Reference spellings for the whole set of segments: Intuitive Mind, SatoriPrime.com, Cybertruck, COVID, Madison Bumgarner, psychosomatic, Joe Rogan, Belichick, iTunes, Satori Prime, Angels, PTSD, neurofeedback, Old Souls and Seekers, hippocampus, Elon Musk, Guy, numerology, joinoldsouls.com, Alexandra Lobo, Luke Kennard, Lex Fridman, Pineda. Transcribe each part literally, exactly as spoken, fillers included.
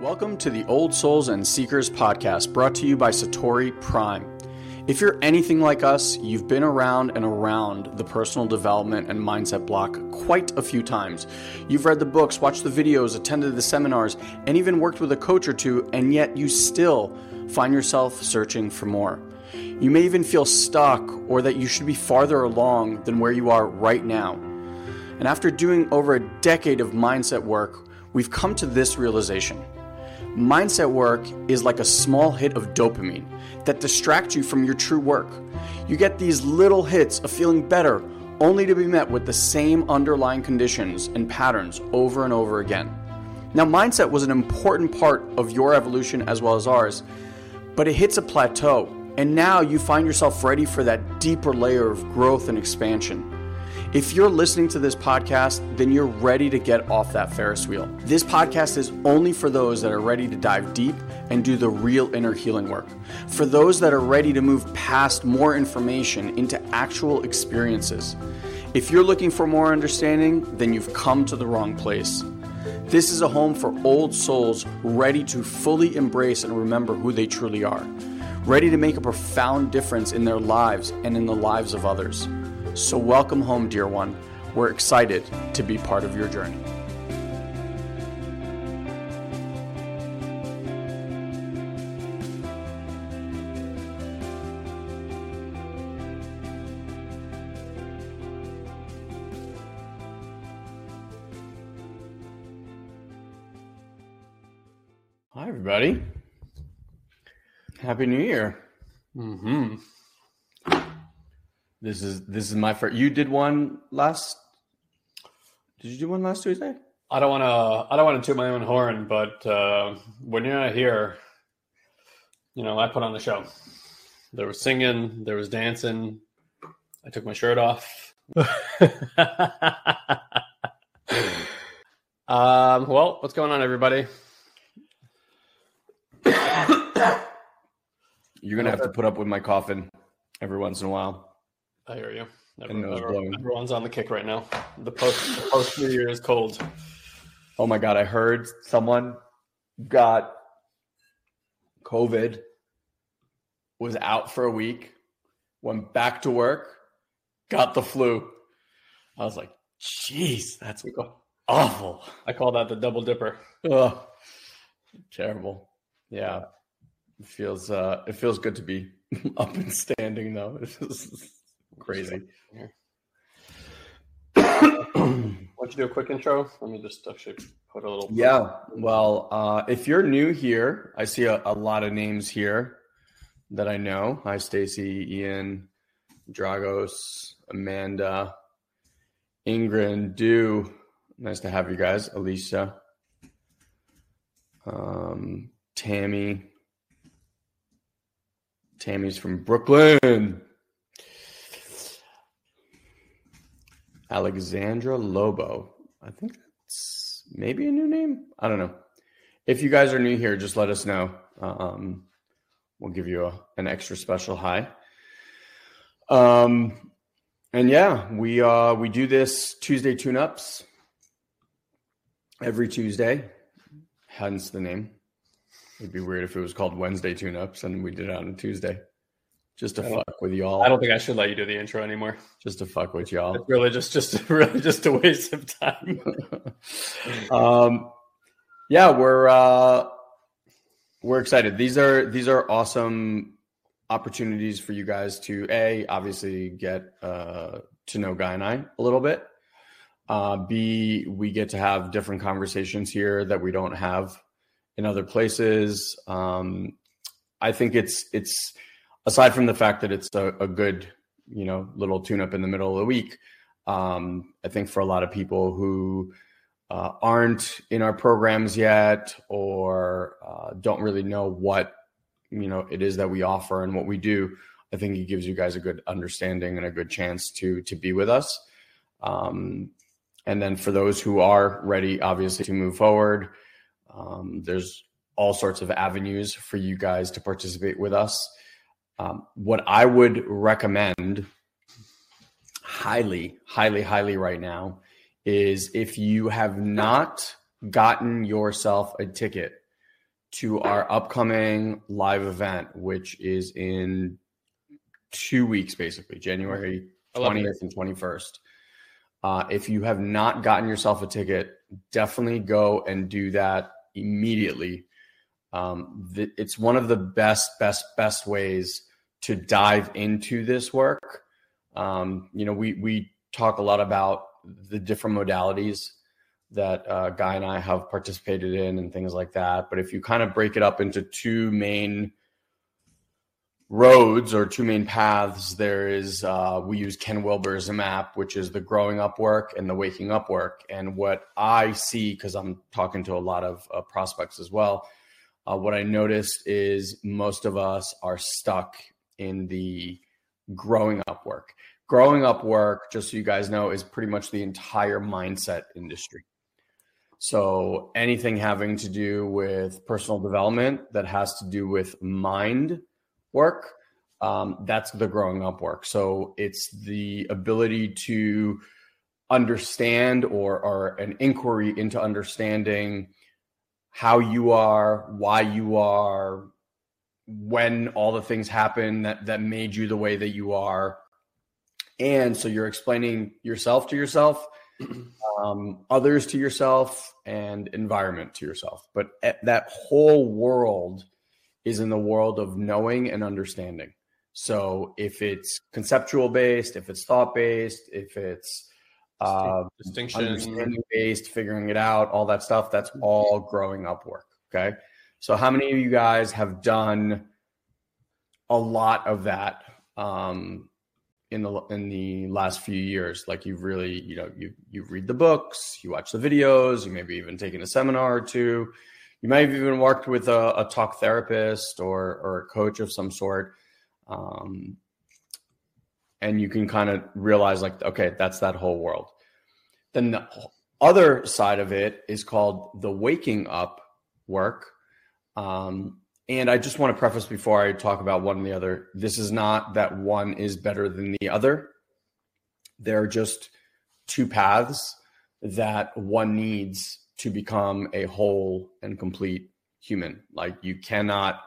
Welcome to the Old Souls and Seekers podcast, brought to you by Satori Prime. If you're anything like us, you've been around and around the personal development and mindset block quite a few times. You've read the books, watched the videos, attended the seminars, and even worked with a coach or two, and yet you still find yourself searching for more. You may even feel stuck or that you should be farther along than where you are right now. And after doing over a decade of mindset work, we've come to this realization. Mindset work is like a small hit of dopamine that distracts you from your true work. You get these little hits of feeling better only to be met with the same underlying conditions and patterns over and over again. Now, mindset was an important part of your evolution as well as ours, but it hits a plateau, and now you find yourself ready for that deeper layer of growth and expansion. If you're listening to this podcast, then you're ready to get off that Ferris wheel. This podcast is only for those that are ready to dive deep and do the real inner healing work. For those that are ready to move past more information into actual experiences. If you're looking for more understanding, then you've come to the wrong place. This is a home for old souls ready to fully embrace and remember who they truly are, ready to make a profound difference in their lives and in the lives of others. So welcome home, dear one. We're excited to be part of your journey. Hi, everybody. Happy New Year. Mm-hmm. This is this is my first. You did one last. Did you do one last Tuesday? I don't want to. I don't want to toot my own horn, but uh, when you're not here, you know, I put on the show. There was singing. There was dancing. I took my shirt off. um. Well, what's going on, everybody? You're gonna have to put up with my coughing every once in a while. I hear you. Everyone, everyone, everyone's on the kick right now. The post the post New Year is cold. Oh my God. I heard someone got COVID, was out for a week, went back to work, got the flu. I was like, geez, that's awful. I call that the double dipper. Oh, terrible. Yeah. It feels, uh, it feels good to be up and standing though. Crazy. Want to do a quick intro? Let me just actually put a little. Yeah. Well, uh, if you're new here, I see a, a lot of names here that I know. Hi, Stacy, Ian, Dragos, Amanda, Ingrid, Du. Nice to have you guys. Alicia, um, Tammy. Tammy's from Brooklyn. Alexandra Lobo. I think that's maybe a new name. I don't know. If you guys are new here, just let us know. Um, we'll give you a, an extra special hi. Um, and yeah, we uh, we do this Tuesday tune-ups every Tuesday. Hence the name. It'd be weird if it was called Wednesday tune-ups and we did it on a Tuesday. Just to fuck with y'all. I don't think I should let you do the intro anymore. Just to fuck with y'all. It's really just, just, really just a waste of time. um, yeah, we're uh, we're excited. These are these are awesome opportunities for you guys to a obviously get uh, to know Guy and I a little bit. Uh, B, we get to have different conversations here that we don't have in other places. Um, I think it's it's. Aside from the fact that it's a, a good, you know, little tune-up in the middle of the week, um, I think for a lot of people who uh, aren't in our programs yet or uh, don't really know what, you know, it is that we offer and what we do, I think it gives you guys a good understanding and a good chance to to be with us. Um, and then for those who are ready, obviously, to move forward, um, there's all sorts of avenues for you guys to participate with us. Um, what I would recommend highly, highly, highly right now is if you have not gotten yourself a ticket to our upcoming live event, which is in two weeks, basically, January twentieth and twenty-first. Uh, if you have not gotten yourself a ticket, definitely go and do that immediately. Um, th- it's one of the best, best, best ways to dive into this work. Um, you know, we, we talk a lot about the different modalities that uh, Guy and I have participated in and things like that. But if you kind of break it up into two main roads or two main paths, there is, uh, we use Ken Wilber's map, which is the growing up work and the waking up work. And what I see, because I'm talking to a lot of uh, prospects as well, uh, what I noticed is most of us are stuck in the growing up work. Growing up work, just so you guys know, is pretty much the entire mindset industry. So anything having to do with personal development that has to do with mind work, um, that's the growing up work. So it's the ability to understand or, or an inquiry into understanding how you are, why you are, when all the things happen that, that made you the way that you are. And so you're explaining yourself to yourself, um, others to yourself, and environment to yourself. But that whole world is in the world of knowing and understanding. So if it's conceptual based, if it's thought based, if it's uh, distinction, understanding based, figuring it out, all that stuff, that's all growing up work. Okay. So how many of you guys have done a lot of that? Um, in the in the last few years, like you've really, you know, you you read the books, you watch the videos, you maybe even taken a seminar or two, you might have even worked with a, a talk therapist or or a coach of some sort, um, and you can kind of realize like, okay, that's that whole world. Then the other side of it is called the waking up work. Um, And I just want to preface before I talk about one and the other, this is not that one is better than the other. There are just two paths that one needs to become a whole and complete human. Like you cannot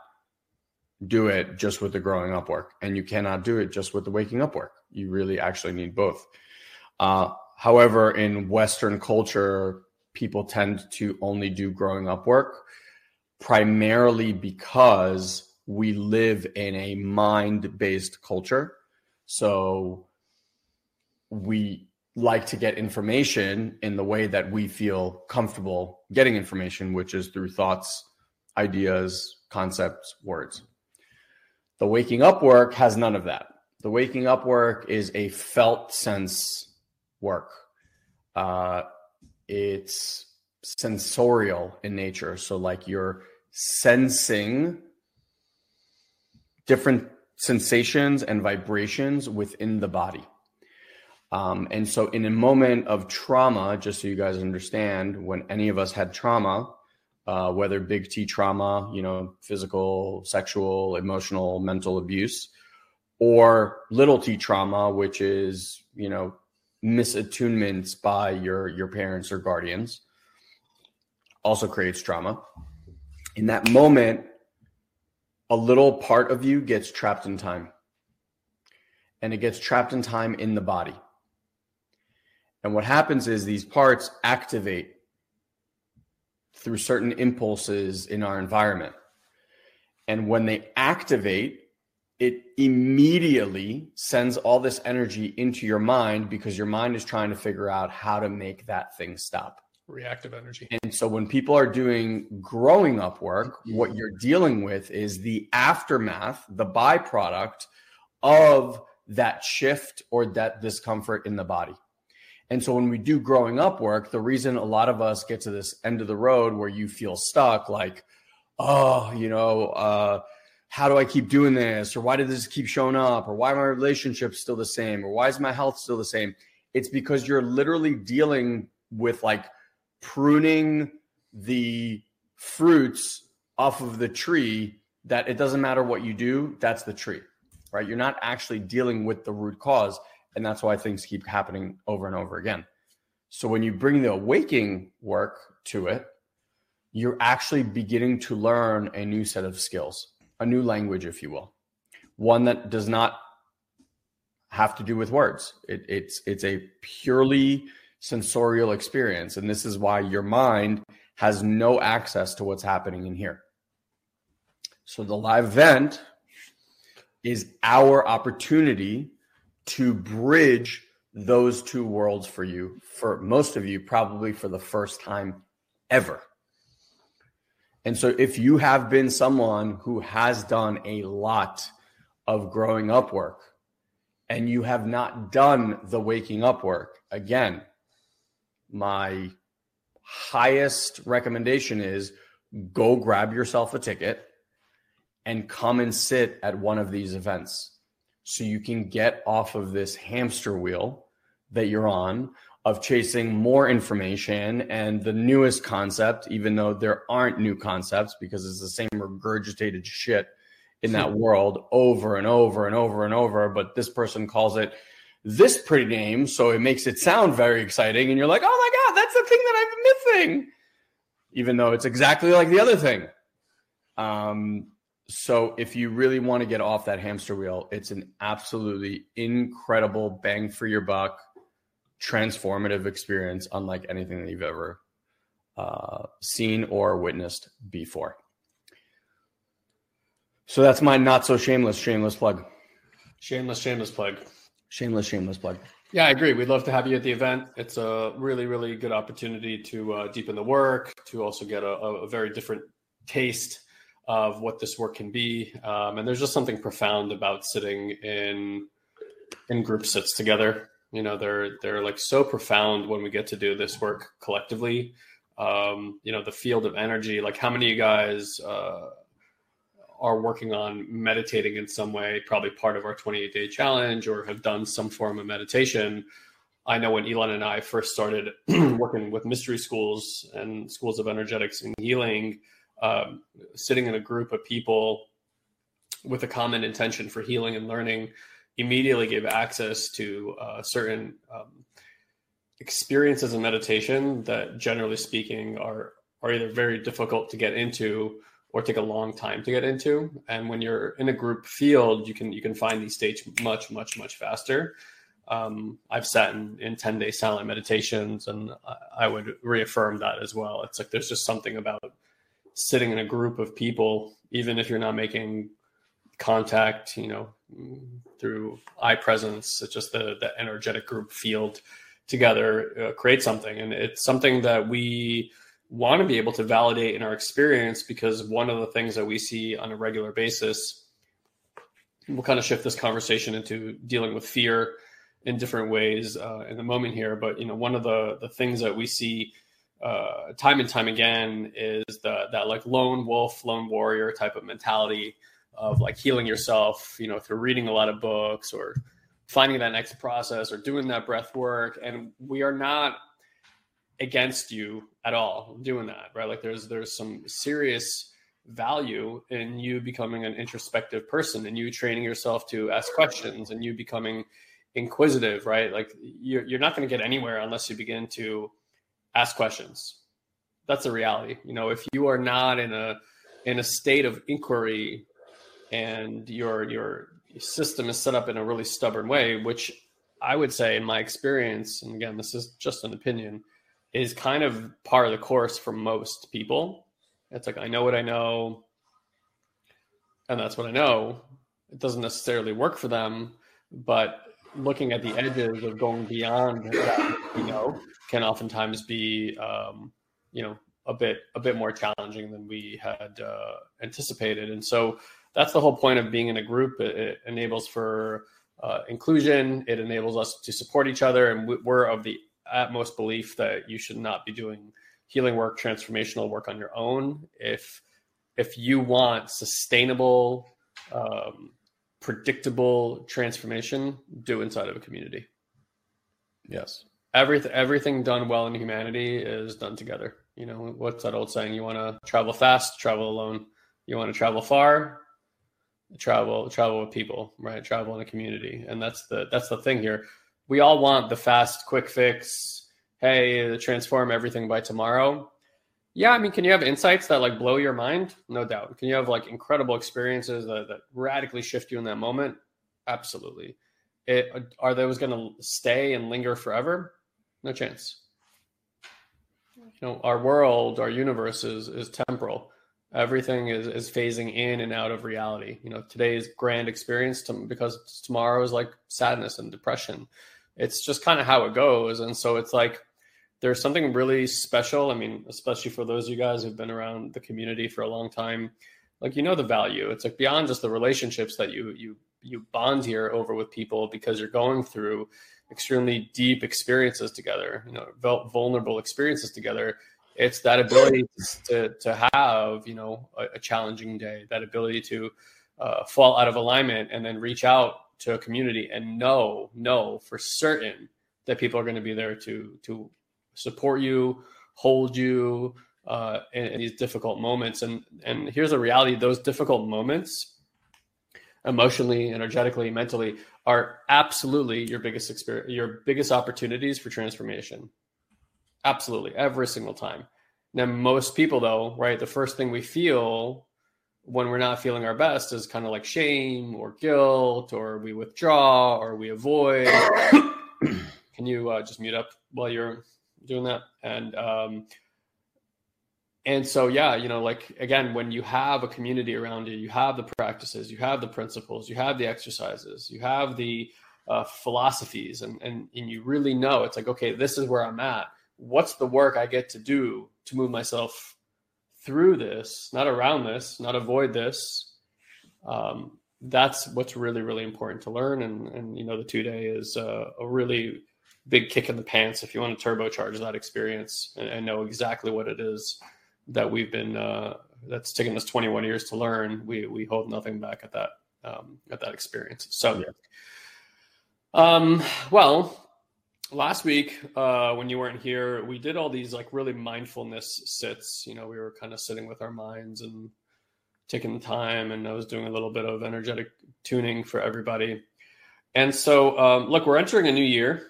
do it just with the growing up work, and you cannot do it just with the waking up work. You really actually need both. Uh, however, in Western culture, people tend to only do growing up work, primarily because we live in a mind-based culture. So we like to get information in the way that we feel comfortable getting information, which is through thoughts, ideas, concepts, words. The waking up work has none of that. The waking up work is a felt sense work. Uh, it's sensorial in nature. So like you're sensing different sensations and vibrations within the body. Um, and so in a moment of trauma, just so you guys understand, when any of us had trauma, uh, whether big T trauma, you know, physical, sexual, emotional, mental abuse, or little T trauma, which is, you know, misattunements by your, your parents or guardians, also creates trauma. In that moment, a little part of you gets trapped in time. And it gets trapped in time in the body. And what happens is these parts activate through certain impulses in our environment. And when they activate, it immediately sends all this energy into your mind because your mind is trying to figure out how to make that thing stop. Reactive energy. And so when people are doing growing up work, what you're dealing with is the aftermath, the byproduct of that shift or that discomfort in the body. And so when we do growing up work, the reason a lot of us get to this end of the road where you feel stuck, like, oh, you know, uh, how do I keep doing this? Or why did this keep showing up? Or why are my relationships still the same? Or why is my health still the same? It's because you're literally dealing with like pruning the fruits off of the tree, that it doesn't matter what you do, that's the tree, right? You're not actually dealing with the root cause. And that's why things keep happening over and over again. So when you bring the waking work to it, you're actually beginning to learn a new set of skills, a new language, if you will, one that does not have to do with words. It, it's, it's a purely sensorial experience. And this is why your mind has no access to what's happening in here. So the live event is our opportunity to bridge those two worlds for you, for most of you, probably for the first time ever. And so if you have been someone who has done a lot of growing up work and you have not done the waking up work, again, my highest recommendation is go grab yourself a ticket and come and sit at one of these events so you can get off of this hamster wheel that you're on of chasing more information and the newest concept, even though there aren't new concepts because it's the same regurgitated shit in that world over and over and over and over. But this person calls it this pretty name, so it makes it sound very exciting. And you're like, oh my God, that's the thing that I've been missing, even though it's exactly like the other thing. Um, so if you really want to get off that hamster wheel, it's an absolutely incredible bang for your buck, transformative experience unlike anything that you've ever uh, seen or witnessed before. So that's my not so shameless, shameless plug. Shameless, shameless plug. Shameless, shameless plug. Yeah, I agree. We'd love to have you at the event. It's a really, really good opportunity to uh, deepen the work, to also get a, a very different taste of what this work can be. Um, and there's just something profound about sitting in in group sits together. You know, they're, they're like so profound when we get to do this work collectively. Um, you know, the field of energy, like how many of you guys uh, are working on meditating in some way, probably part of our twenty-eight day challenge, or have done some form of meditation. I know when Elon and I first started working with mystery schools and schools of energetics and healing, um, sitting in a group of people with a common intention for healing and learning immediately gave access to uh, certain um, experiences in meditation that, generally speaking, are are either very difficult to get into or take a long time to get into. And when you're in a group field, you can you can find these states much, much, much faster. Um, I've sat in, in ten-day silent meditations, and I, I would reaffirm that as well. It's like there's just something about sitting in a group of people, even if you're not making contact, you know, through eye presence. It's just the, the energetic group field together uh, creates something. And it's something that we want to be able to validate in our experience, because one of the things that we see on a regular basis, we'll kind of shift this conversation into dealing with fear in different ways uh, in the moment here. But, you know, one of the, the things that we see uh, time and time again is the, that like lone wolf, lone warrior type of mentality of like healing yourself, you know, through reading a lot of books or finding that next process or doing that breath work. And we are not against you at all doing that, right? Like there's, there's some serious value in you becoming an introspective person and you training yourself to ask questions and you becoming inquisitive, right? Like you're, you're not going to get anywhere unless you begin to ask questions. That's the reality. You know, if you are not in a, in a state of inquiry, and your your system is set up in a really stubborn way, which I would say in my experience, and again, this is just an opinion, is kind of par of the course for most people. It's like, I know what I know, and that's what I know. It doesn't necessarily work for them, but looking at the edges of going beyond that, you know, can oftentimes be, um, you know, a bit, a bit more challenging than we had uh, anticipated. And so that's the whole point of being in a group. It, it enables for uh, inclusion. It enables us to support each other. And we're of the utmost belief that you should not be doing healing work, transformational work on your own. If, if you want sustainable, um, predictable transformation, do inside of a community. Yes. Everything, everything done well in humanity is done together. You know, what's that old saying? You want to travel fast, travel alone. You want to travel far, travel travel with people, right? Travel in a community. And that's the that's the thing here. We all want the fast, quick fix. Hey, transform everything by tomorrow. Yeah, I mean, can you have insights that like blow your mind? No doubt. Can you have like incredible experiences that, that radically shift you in that moment? Absolutely. It, are those going to stay and linger forever? No chance. You know, our world, our universe is is temporal. Everything is, is phasing in and out of reality. You know, today's grand experience to, because tomorrow is like sadness and depression. It's just kind of how it goes. And so it's like, there's something really special. I mean, especially for those of you guys who've been around the community for a long time, like, you know, the value. It's like beyond just the relationships that you, you, you bond here over with people because you're going through extremely deep experiences together, you know, vulnerable experiences together. It's that ability to to have, you know, a, a challenging day, that ability to uh, fall out of alignment and then reach out to a community and know, know for certain that people are going to be there to to support you, hold you uh, in, in these difficult moments. And and here's the reality. Those difficult moments, emotionally, energetically, mentally, are absolutely your biggest experience, your biggest opportunities for transformation. Absolutely. Every single time. Now, most people though, right? The first thing we feel when we're not feeling our best is kind of like shame or guilt, or we withdraw or we avoid. Can you uh, just mute up while you're doing that? And, um, and so, yeah, you know, like, again, when you have a community around you, you have the practices, you have the principles, you have the exercises, you have the uh, philosophies, and, and, and you really know, it's like, okay, this is where I'm at. What's the work I get to do to move myself through this, not around this, not avoid this? Um, that's what's really, really important to learn. And, and you know, the two day is uh, a really big kick in the pants if you want to turbocharge that experience and, and know exactly what it is that we've been, uh, that's taken us twenty-one years to learn. We we hold nothing back at that, um, at that experience. So, yeah. um, well, Last week, uh, when you weren't here, we did all these like really mindfulness sits. You know, we were kind of sitting with our minds and taking the time, and I was doing a little bit of energetic tuning for everybody. And so, um, look, we're entering a new year.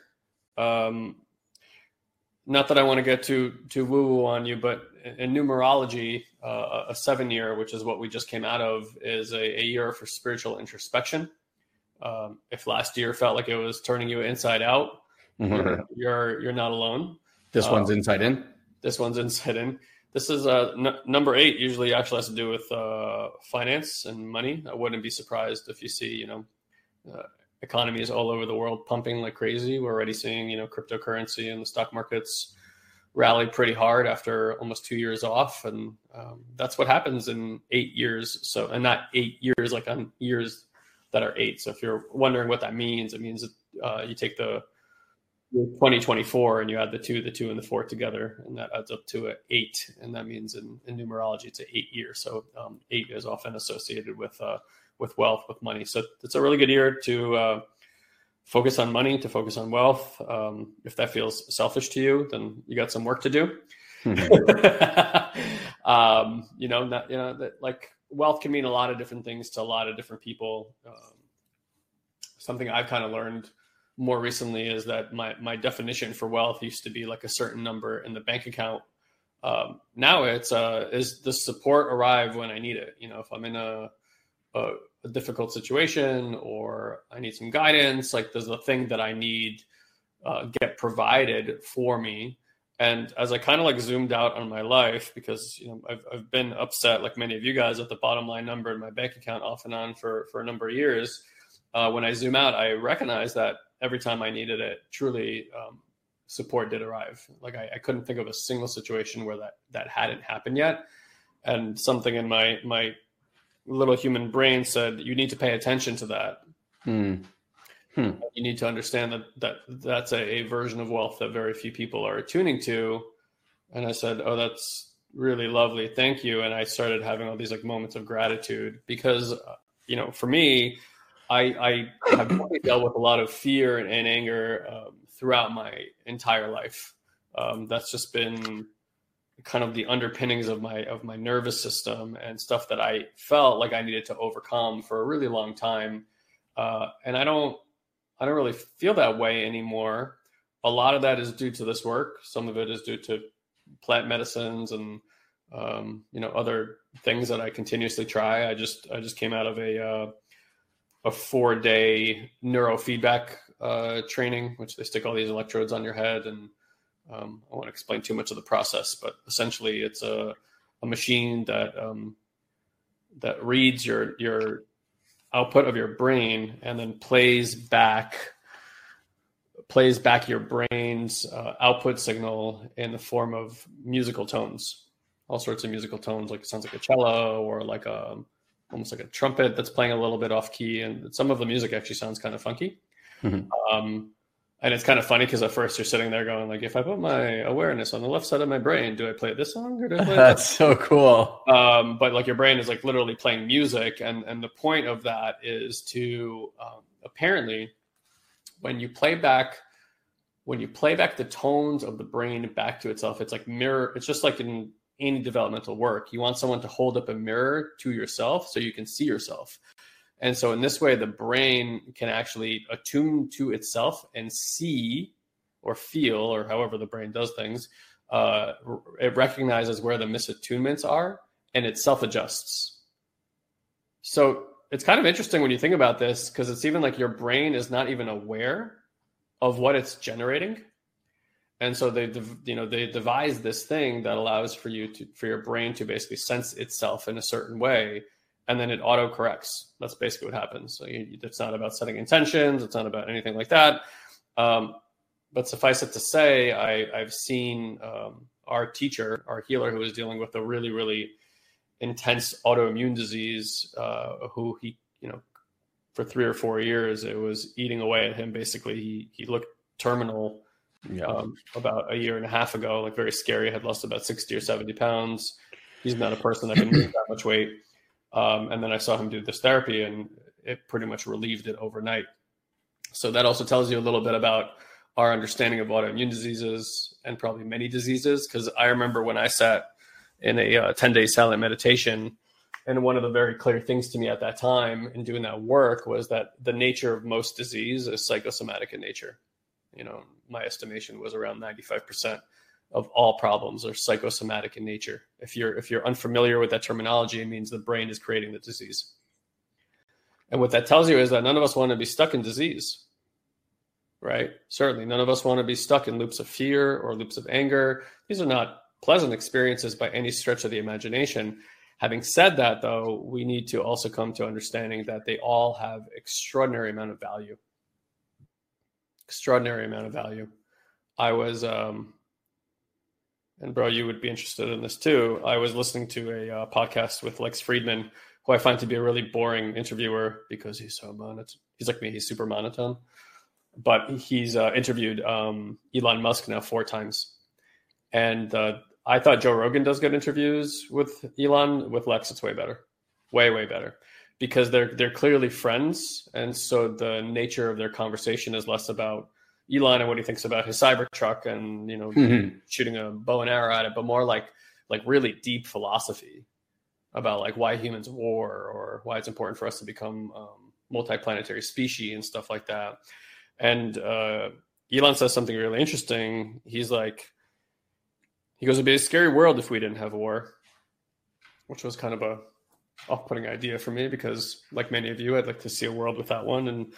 Um, not that I want to get too, too woo-woo on you, but in numerology, uh, a seven year, which is what we just came out of, is a, a year for spiritual introspection. Um, if last year felt like it was turning you inside out, You're, you're you're not alone. This uh, one's inside in. This one's inside in. This is uh, n- number eight. Usually, actually, has to do with uh, finance and money. I wouldn't be surprised if you see, you know, uh, economies all over the world pumping like crazy. We're already seeing, you know, cryptocurrency and the stock markets rally pretty hard after almost two years off, and um, that's what happens in eight years. So, and not eight years like on years that are eight. So, if you're wondering what that means, it means that uh, you take the twenty twenty-four and you add the two, the two and the four together, and that adds up to an eight. And that means in, in numerology, it's an eight year. So um, eight is often associated with uh, with wealth, with money. So it's a really good year to uh, focus on money, to focus on wealth. Um, if that feels selfish to you, then you got some work to do. um, you know, not, you know, that, like, wealth can mean a lot of different things to a lot of different people. Um, something I've kind of learned more recently is that my, my definition for wealth used to be like a certain number in the bank account. Um, now it's, uh, is the support arrive when I need it? You know, if I'm in a, a, a difficult situation or I need some guidance, like, there's a thing that I need, uh, get provided for me. And as I kind of like zoomed out on my life, because, you know, I've, I've been upset, like many of you guys, at the bottom line number in my bank account off and on for, for a number of years. Uh, when I zoom out, I recognize that every time I needed it, truly, um, support did arrive. Like, I, I couldn't think of a single situation where that, that hadn't happened yet. And something in my, my little human brain said, you need to pay attention to that. Hmm. Hmm. You need to understand that, that that's a, a version of wealth that very few people are attuning to. And I said, oh, that's really lovely. Thank you. And I started having all these like moments of gratitude because, you know, for me, I, I have dealt with a lot of fear and, and anger um, throughout my entire life. Um, that's just been kind of the underpinnings of my of my nervous system and stuff that I felt like I needed to overcome for a really long time. Uh, and I don't I don't really feel that way anymore. A lot of that is due to this work. Some of it is due to plant medicines and um, you know, other things that I continuously try. I just, I just came out of a, uh, a four day neurofeedback uh, training, which they stick all these electrodes on your head. And um, I won't explain too much of the process, but essentially it's a, a machine that, um, that reads your, your output of your brain and then plays back, plays back your brain's uh, output signal in the form of musical tones, all sorts of musical tones. Like it sounds like a cello or like a, almost like a trumpet that's playing a little bit off key. And some of the music actually sounds kind of funky. Mm-hmm. Um, and it's kind of funny because at first you're sitting there going like, if I put my awareness on the left side of my brain, do I play this song or do I play That's that? So cool. Um, but like your brain is like literally playing music. And, and the point of that is to um, apparently when you play back, when you play back the tones of the brain back to itself, it's like mirror. It's just like in any developmental work, you want someone to hold up a mirror to yourself so you can see yourself. And so in this way, the brain can actually attune to itself and see or feel, or however the brain does things, uh, it recognizes where the misattunements are and it self-adjusts. So it's kind of interesting when you think about this, because it's even like your brain is not even aware of what it's generating. And so they, you know, they devise this thing that allows for you to, for your brain to basically sense itself in a certain way. And then it auto corrects. That's basically what happens. So you, it's not about setting intentions. It's not about anything like that. Um, but suffice it to say, I, I've seen um, our teacher, our healer, who was dealing with a really, really intense autoimmune disease, uh, who he, you know, for three or four years, it was eating away at him. Basically, he, he looked terminal yeah. um, about a year and a half ago, like very scary, had lost about sixty or seventy pounds. He's not a person that can lose that much weight. Um, and then I saw him do this therapy and it pretty much relieved it overnight. So that also tells you a little bit about our understanding of autoimmune diseases and probably many diseases. Because I remember when I sat in a uh, ten day silent meditation, and one of the very clear things to me at that time in doing that work was that the nature of most disease is psychosomatic in nature. You know, my estimation was around ninety-five percent of all problems are psychosomatic in nature. If you're if you're unfamiliar with that terminology, it means the brain is creating the disease. And what that tells you is that none of us want to be stuck in disease, right? Certainly, none of us want to be stuck in loops of fear or loops of anger. These are not pleasant experiences by any stretch of the imagination. Having said that, though, we need to also come to understanding that they all have extraordinary amount of value. Extraordinary amount of value. I was... Um, And bro, you would be interested in this too. I was listening to a uh, podcast with Lex Fridman, who I find to be a really boring interviewer because he's so monotone. He's like me, he's super monotone. But he's uh, interviewed um, Elon Musk now four times. And uh, I thought Joe Rogan does good interviews with Elon. With Lex, it's way better. Way, way better. Because they're they're clearly friends. And so the nature of their conversation is less about Elon and what he thinks about his Cybertruck and, you know, mm-hmm. shooting a bow and arrow at it, but more like, like really deep philosophy about like why humans war or why it's important for us to become um, multi-planetary species and stuff like that. And uh, Elon says something really interesting. He's like, he goes, it'd be a scary world if we didn't have war, which was kind of a off-putting idea for me because like many of you, I'd like to see a world without one. And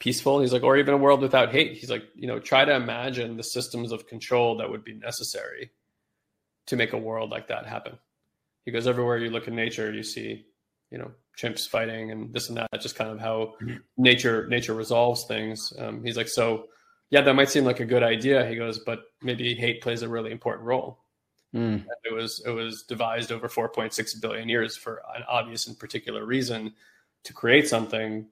peaceful. He's like, or even a world without hate. He's like, you know, try to imagine the systems of control that would be necessary to make a world like that happen. He goes, everywhere you look in nature, you see, you know, chimps fighting and this and that. It's just kind of how nature, nature resolves things. Um, he's like, so yeah, that might seem like a good idea. He goes, but maybe hate plays a really important role. Mm. And it was, it was devised over four point six billion years for an obvious and particular reason to create something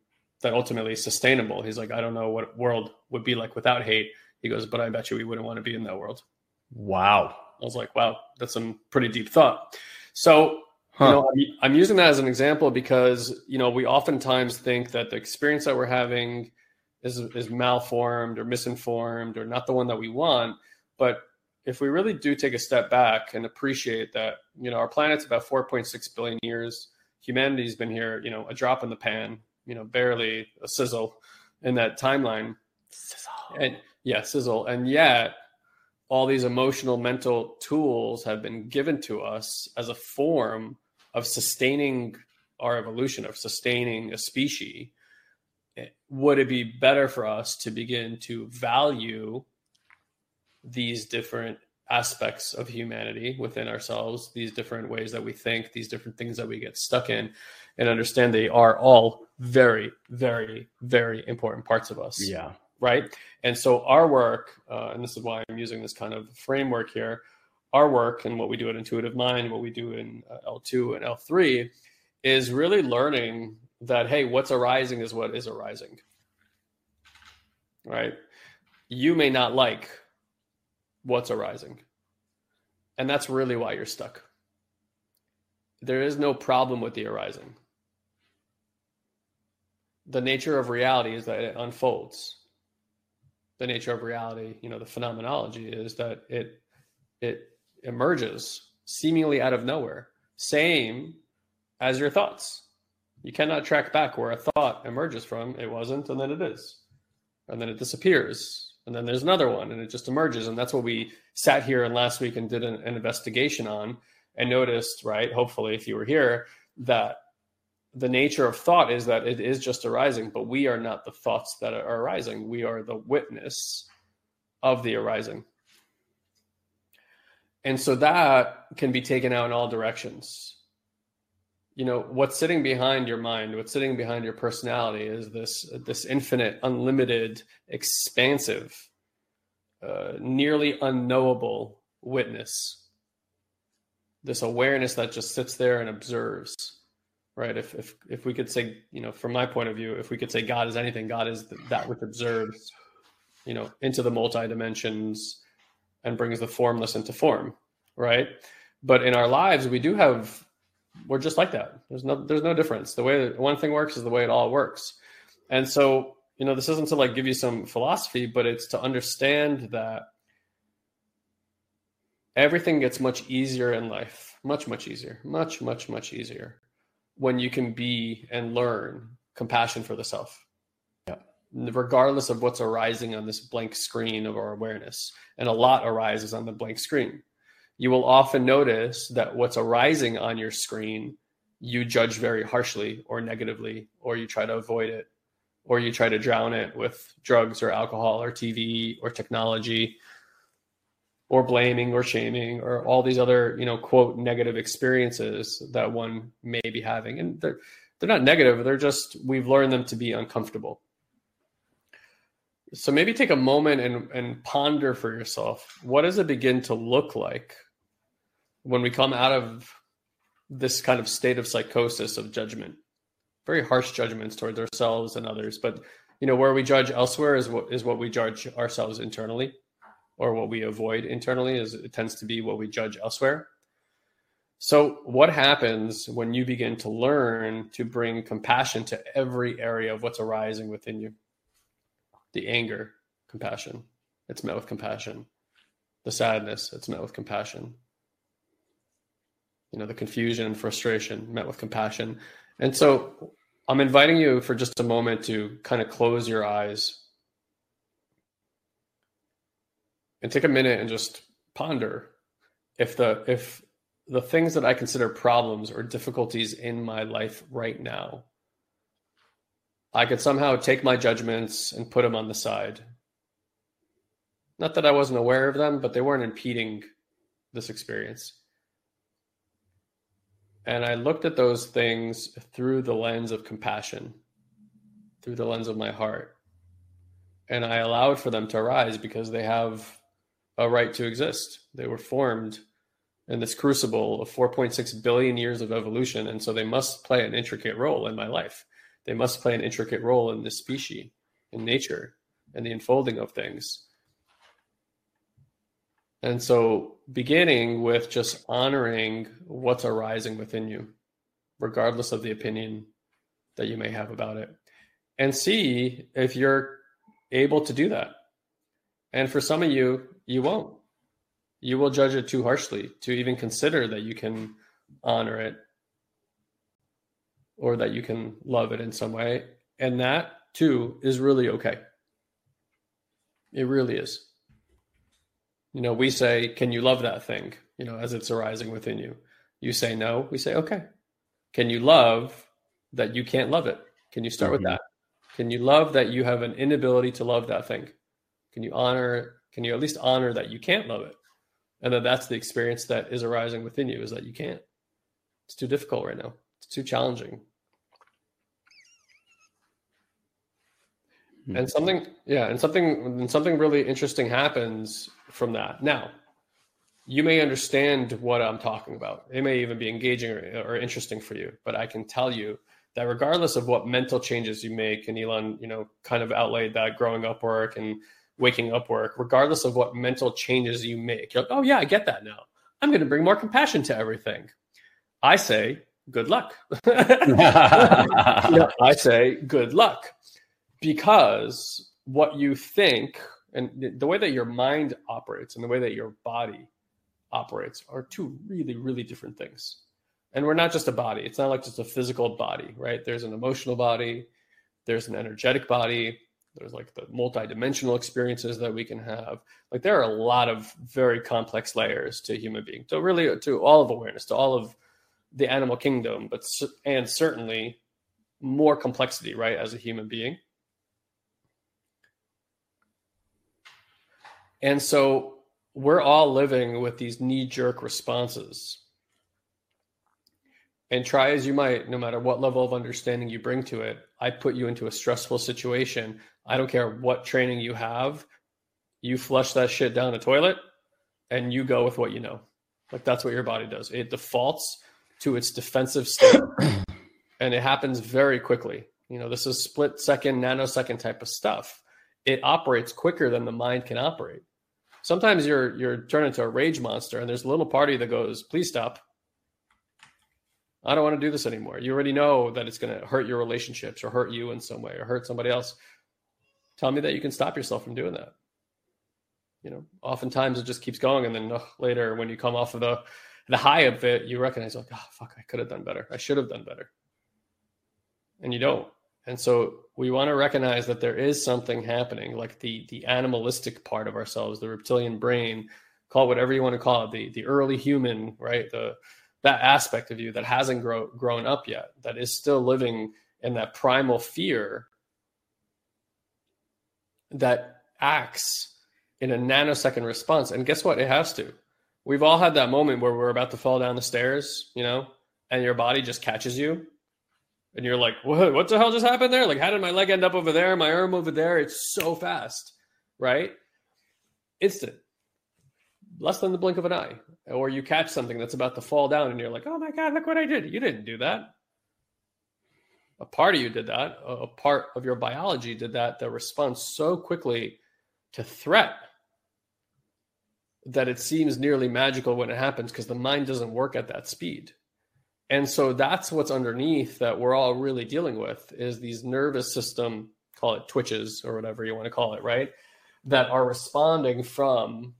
that ultimately is sustainable. He's like, I don't know what world would be like without hate. He goes, but I bet you we wouldn't want to be in that world. Wow. I was like, wow, that's some pretty deep thought. So, huh. you know, I'm, I'm using that as an example because, you know, we oftentimes think that the experience that we're having is, is malformed or misinformed or not the one that we want. But if we really do take a step back and appreciate that, you know, our planet's about four point six billion years. Humanity's been here, you know, a drop in the pan. You know, barely a sizzle in that timeline. Sizzle. And yeah, sizzle. And yet all these emotional, mental tools have been given to us as a form of sustaining our evolution, of sustaining a species. Would it be better for us to begin to value these different aspects of humanity within ourselves, these different ways that we think, these different things that we get stuck in, and understand they are all very, very, very important parts of us. Yeah. Right. And so our work, uh, and this is why I'm using this kind of framework here, our work and what we do at Intuitive Mind, what we do in uh, L two and L three is really learning that, hey, what's arising is what is arising. Right. You may not like what's arising. And that's really why you're stuck. There is no problem with the arising. The nature of reality is that it unfolds. The nature of reality, you know, the phenomenology is that it it emerges seemingly out of nowhere. Same as your thoughts. You cannot track back where a thought emerges from. It wasn't, and then it is. And then it disappears. And then there's another one, and it just emerges. And that's what we sat here and last week and did an, an investigation on and noticed, right, hopefully, if you were here, that the nature of thought is that it is just arising, but we are not the thoughts that are arising. We are the witness of the arising. And so that can be taken out in all directions. You know, what's sitting behind your mind, what's sitting behind your personality is this, this infinite, unlimited, expansive, uh, nearly unknowable witness. This awareness that just sits there and observes, right? If, if, if we could say, you know, from my point of view, if we could say God is anything, God is th- that which observes, you know, into the multi-dimensions and brings the formless into form, right? But in our lives, we do have... we're just like that. There's no, there's no difference. The way that one thing works is the way it all works. And so, you know, this isn't to like give you some philosophy, but it's to understand that everything gets much easier in life, much, much easier, much, much, much easier when you can be and learn compassion for the self, yeah. Regardless of what's arising on this blank screen of our awareness. And a lot arises on the blank screen. You will often notice that what's arising on your screen, you judge very harshly or negatively, or you try to avoid it, or you try to drown it with drugs or alcohol or T V or technology or blaming or shaming or all these other, you know, quote, negative experiences that one may be having. And they're, they're not negative. They're just, we've learned them to be uncomfortable. So maybe take a moment and, and ponder for yourself, what does it begin to look like when we come out of this kind of state of psychosis of judgment, very harsh judgments towards ourselves and others. But, you know, where we judge elsewhere is what is what we judge ourselves internally, or what we avoid internally is it tends to be what we judge elsewhere. So what happens when you begin to learn to bring compassion to every area of what's arising within you? The anger, compassion, it's met with compassion. The sadness, it's met with compassion. You know, the confusion and frustration, met with compassion. And so I'm inviting you for just a moment to kind of close your eyes and take a minute and just ponder if the, if the things that I consider problems or difficulties in my life right now, I could somehow take my judgments and put them on the side. Not that I wasn't aware of them, but they weren't impeding this experience. And I looked at those things through the lens of compassion, through the lens of my heart. And I allowed for them to arise because they have a right to exist. They were formed in this crucible of four point six billion years of evolution. And so they must play an intricate role in my life. They must play an intricate role in this species, in nature, and the unfolding of things. And so beginning with just honoring what's arising within you, regardless of the opinion that you may have about it, and see if you're able to do that. And for some of you, you won't. You will judge it too harshly to even consider that you can honor it, or that you can love it in some way. And that too is really okay. It really is. You know, we say, can you love that thing, you know, as it's arising within you? You say no, we say, okay. Can you love that you can't love it? Can you start mm-hmm. with that? Can you love that you have an inability to love that thing? Can you honor, can you at least honor that you can't love it? And that that's the experience that is arising within you, is that you can't. It's too difficult right now. It's too challenging. Mm-hmm. And something, yeah, and something, and something really interesting happens from that. Now, you may understand what I'm talking about. It may even be engaging or, or interesting for you, but I can tell you that regardless of what mental changes you make, and Elon, you know, kind of outlaid that growing up work and waking up work, regardless of what mental changes you make, you're like, oh yeah, I get that now. I'm going to bring more compassion to everything. I say, good luck. yeah, I say, good luck. Because what you think and the way that your mind operates and the way that your body operates are two really, really different things. And we're not just a body. It's not like just a physical body, right? There's an emotional body. There's an energetic body. There's like the multidimensional experiences that we can have. Like there are a lot of very complex layers to a human being, to really, to all of awareness, to all of the animal kingdom, but, and certainly more complexity, right? As a human being. And so we're all living with these knee-jerk responses. And try as you might, no matter what level of understanding you bring to it, I put you into a stressful situation. I don't care what training you have. You flush that shit down the toilet and you go with what you know. Like that's what your body does. It defaults to its defensive state. And it happens very quickly. You know, this is split second, nanosecond type of stuff. It operates quicker than the mind can operate. Sometimes you're you're turned into a rage monster and there's a little party that goes, please stop. I don't want to do this anymore. You already know that it's going to hurt your relationships or hurt you in some way or hurt somebody else. Tell me that you can stop yourself from doing that. You know, oftentimes it just keeps going. And then uh, later when you come off of the, the high of it, you recognize like, oh, fuck, I could have done better. I should have done better. And you don't. And so we want to recognize that there is something happening, like the, the animalistic part of ourselves, the reptilian brain, call it whatever you want to call it, the, the early human, right? The, that aspect of you that hasn't grow, grown up yet, that is still living in that primal fear that acts in a nanosecond response. And guess what? It has to. We've all had that moment where we're about to fall down the stairs, you know, and your body just catches you and you're like, what, what the hell just happened there? Like, how did my leg end up over there? My arm over there? It's so fast, right? Instant. Less than the blink of an eye. Or you catch something that's about to fall down and you're like, oh my God, look what I did. You didn't do that. A part of you did that. A part of your biology did that. That responds so quickly to threat that it seems nearly magical when it happens because the mind doesn't work at that speed. And so that's what's underneath that we're all really dealing with is these nervous system, call it twitches or whatever you want to call it, right? That are responding from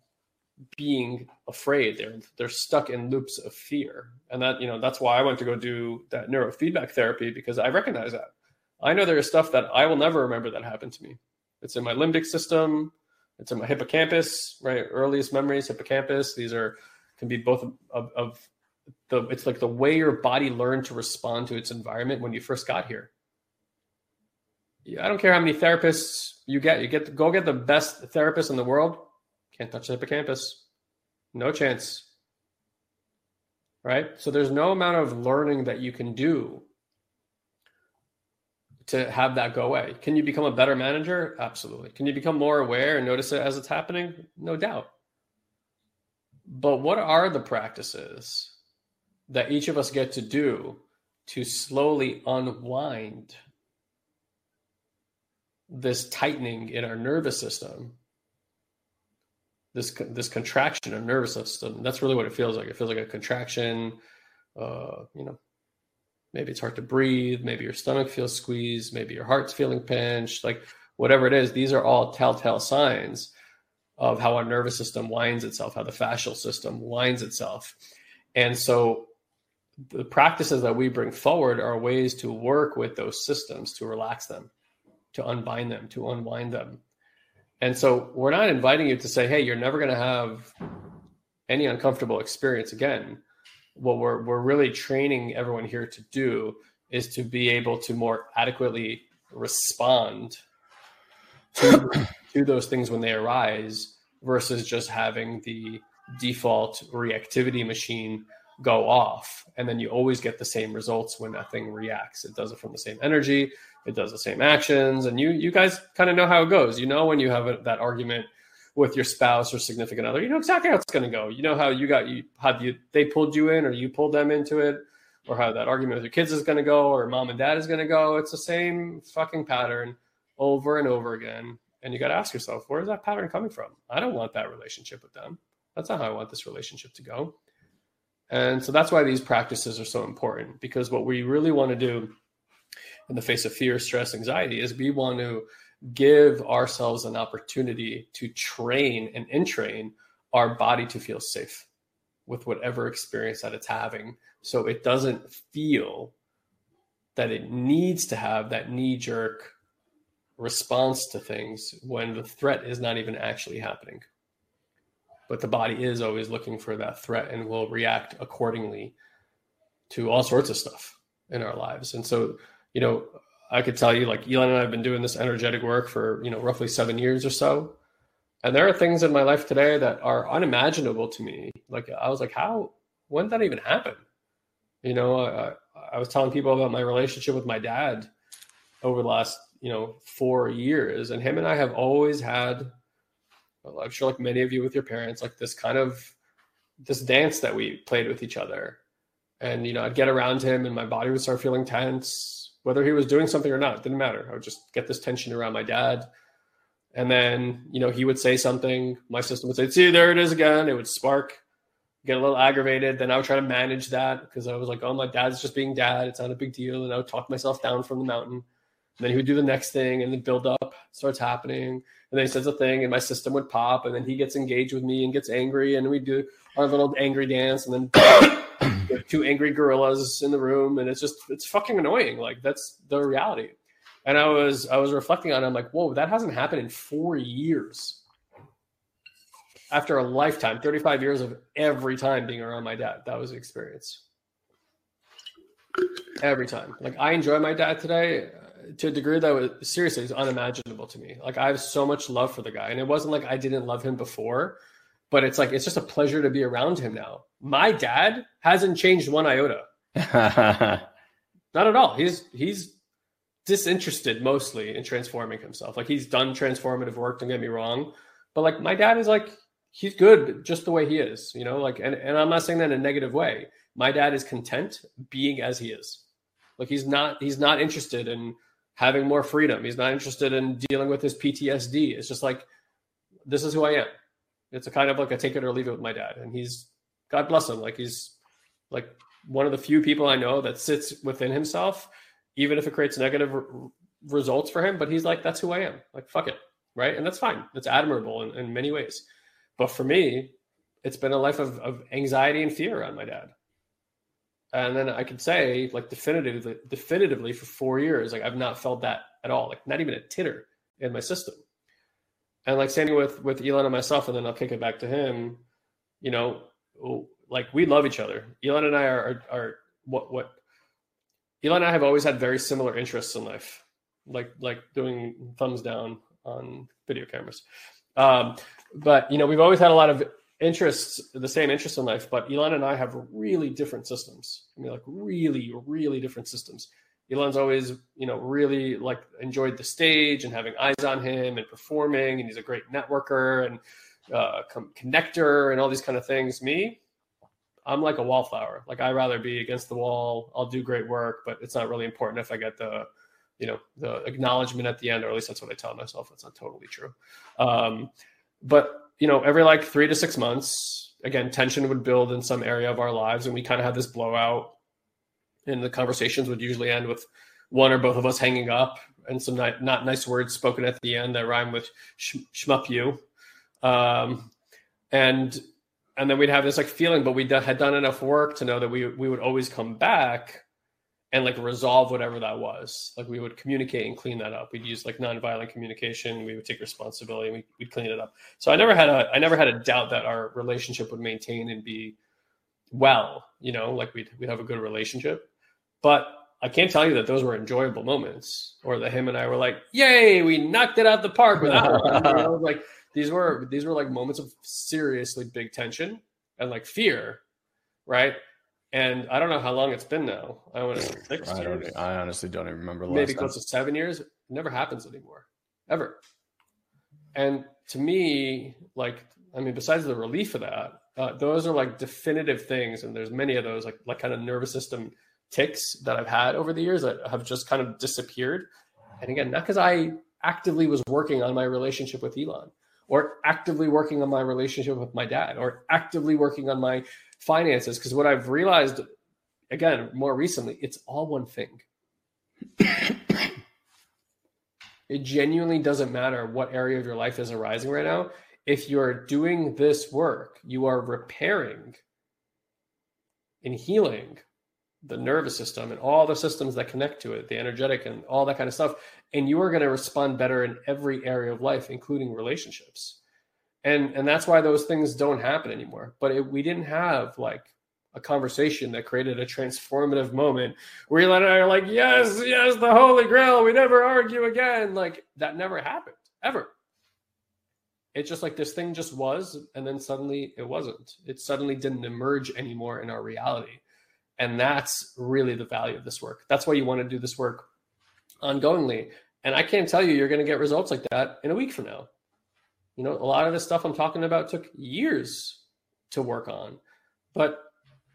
being afraid. They're they're stuck in loops of fear. And that, you know, that's why I went to go do that neurofeedback therapy, because I recognize that. I know there is stuff that I will never remember that happened to me. It's in my limbic system, it's in my hippocampus, right? Earliest memories, hippocampus. These are can be both of, of, of the it's like the way your body learned to respond to its environment when you first got here. Yeah, I don't care how many therapists you get, you get go get the best therapist in the world. Can't touch the hippocampus. No chance. Right? So there's no amount of learning that you can do to have that go away. Can you become a better manager? Absolutely. Can you become more aware and notice it as it's happening? No doubt. But what are the practices that each of us get to do to slowly unwind this tightening in our nervous system? This this contraction of nervous system, that's really what it feels like. It feels like a contraction. Uh, you know, maybe it's hard to breathe. Maybe your stomach feels squeezed. Maybe your heart's feeling pinched. Like whatever it is, these are all telltale signs of how our nervous system winds itself, how the fascial system winds itself. And so the practices that we bring forward are ways to work with those systems, to relax them, to unbind them, to unwind them. And so we're not inviting you to say, hey, you're never going to have any uncomfortable experience again. What we're we're really training everyone here to do is to be able to more adequately respond to, to those things when they arise, versus just having the default reactivity machine go off. And then you always get the same results when that thing reacts. It does it from the same energy. It does the same actions. And you you guys kind of know how it goes. You know, when you have a, that argument with your spouse or significant other, you know exactly how it's going to go. You know how you got you how you, they pulled you in, or you pulled them into it, or how that argument with your kids is going to go, or mom and dad is going to go. It's the same fucking pattern over and over again. And you got to ask yourself, where is that pattern coming from? I don't want that relationship with them. That's not how I want this relationship to go. And so that's why these practices are so important, because what we really want to do in the face of fear, stress, anxiety is we want to give ourselves an opportunity to train and entrain our body to feel safe with whatever experience that it's having. So it doesn't feel that it needs to have that knee-jerk response to things when the threat is not even actually happening. But the body is always looking for that threat and will react accordingly to all sorts of stuff in our lives. And so, you know, I could tell you, like, Elon and I have been doing this energetic work for, you know, roughly seven years or so. And there are things in my life today that are unimaginable to me. Like, I was like, how, when did that even happen? You know, I, I was telling people about my relationship with my dad over the last, you know, four years. And him and I have always had, I'm sure like many of you with your parents, like this kind of this dance that we played with each other. And, you know, I'd get around him and my body would start feeling tense, whether he was doing something or not, it didn't matter. I would just get this tension around my dad. And then, you know, he would say something, my system would say, see, there it is again. It would spark, get a little aggravated. Then I would try to manage that because I was like, oh, my dad's just being dad. It's not a big deal. And I would talk myself down from the mountain. And then he would do the next thing, and the build up starts happening. And then he says a thing, and my system would pop. And then he gets engaged with me and gets angry. And we do our little angry dance. And then two angry gorillas in the room. And it's just, it's fucking annoying. Like, that's the reality. And I was, I was reflecting on it. I'm like, whoa, that hasn't happened in four years. After a lifetime, thirty-five years of every time being around my dad. That was the experience. Every time. Like, I enjoy my dad today to a degree that was seriously is unimaginable to me. Like, I have so much love for the guy, and it wasn't like I didn't love him before, but it's like, it's just a pleasure to be around him now. My dad hasn't changed one iota. Not at all. He's, he's disinterested mostly in transforming himself. Like, he's done transformative work, don't get me wrong, but like, my dad is like, he's good just the way he is, you know, like, and, and I'm not saying that in a negative way. My dad is content being as he is. Like, he's not, he's not interested in having more freedom. He's not interested in dealing with his P T S D. It's just like, this is who I am. It's a kind of like, I take it or leave it with my dad. And he's, God bless him. Like, he's like one of the few people I know that sits within himself, even if it creates negative r- results for him. But he's like, that's who I am. Like, fuck it. Right. And that's fine. That's admirable in, in many ways. But for me, it's been a life of, of anxiety and fear around my dad. And then I could say, like, definitively, definitively for four years, like, I've not felt that at all. Like, not even a titter in my system. And like, standing with, with Elon and myself, and then I'll kick it back to him, you know, like, we love each other. Elon and I are, are, are what, what Elon and I have always had very similar interests in life, like, like doing thumbs down on video cameras. Um, but, you know, we've always had a lot of interests, the same interests in life, but Elon and I have really different systems. I mean, like, really, really different systems. Elon's always, you know, really like enjoyed the stage and having eyes on him and performing. And he's a great networker and uh, com- connector and all these kind of things. Me, I'm like a wallflower. Like, I'd rather be against the wall. I'll do great work, but it's not really important if I get the, you know, the acknowledgement at the end, or at least that's what I tell myself. That's not totally true. Um, but you know, every like three to six months, again, tension would build in some area of our lives. And we kind of had this blowout, and the conversations would usually end with one or both of us hanging up and some ni- not nice words spoken at the end that rhyme with sh- shmup you. Um, and, and then we'd have this like feeling, but we d- had done enough work to know that we, we would always come back. and like resolve whatever that was. Like we would communicate and clean that up. We'd use like nonviolent communication. We would take responsibility and we, we'd clean it up. So I never had a, I never had a doubt that our relationship would maintain and be well, you know, like we'd, we'd have a good relationship, but I can't tell you that those were enjoyable moments or that him and I were like, yay, we knocked it out of the park with that one. You know, like these were, these were like moments of seriously big tension and like fear. Right. And I don't know how long it's been now. I want to say six I years. I honestly don't even remember. Last Maybe close time. to seven years. It never happens anymore, ever. And to me, like, I mean, besides the relief of that, uh, those are like definitive things. And there's many of those like, like kind of nervous system tics that I've had over the years that have just kind of disappeared. And again, not because I actively was working on my relationship with Elon or actively working on my relationship with my dad or actively working on my finances, because what I've realized, again, more recently, it's all one thing. It genuinely doesn't matter what area of your life is arising right now. If you're doing this work, you are repairing and healing the nervous system and all the systems that connect to it, the energetic and all that kind of stuff. And you are going to respond better in every area of life, including relationships. And and that's why those things don't happen anymore. But it, we didn't have like a conversation that created a transformative moment where Elon and I are like, yes, yes, the Holy Grail. We never argue again. Like that never happened ever. It's just like this thing just was. And then suddenly it wasn't. It suddenly didn't emerge anymore in our reality. And that's really the value of this work. That's why you want to do this work ongoingly. And I can't tell you you're going to get results like that in a week from now. You know, a lot of this stuff I'm talking about took years to work on. But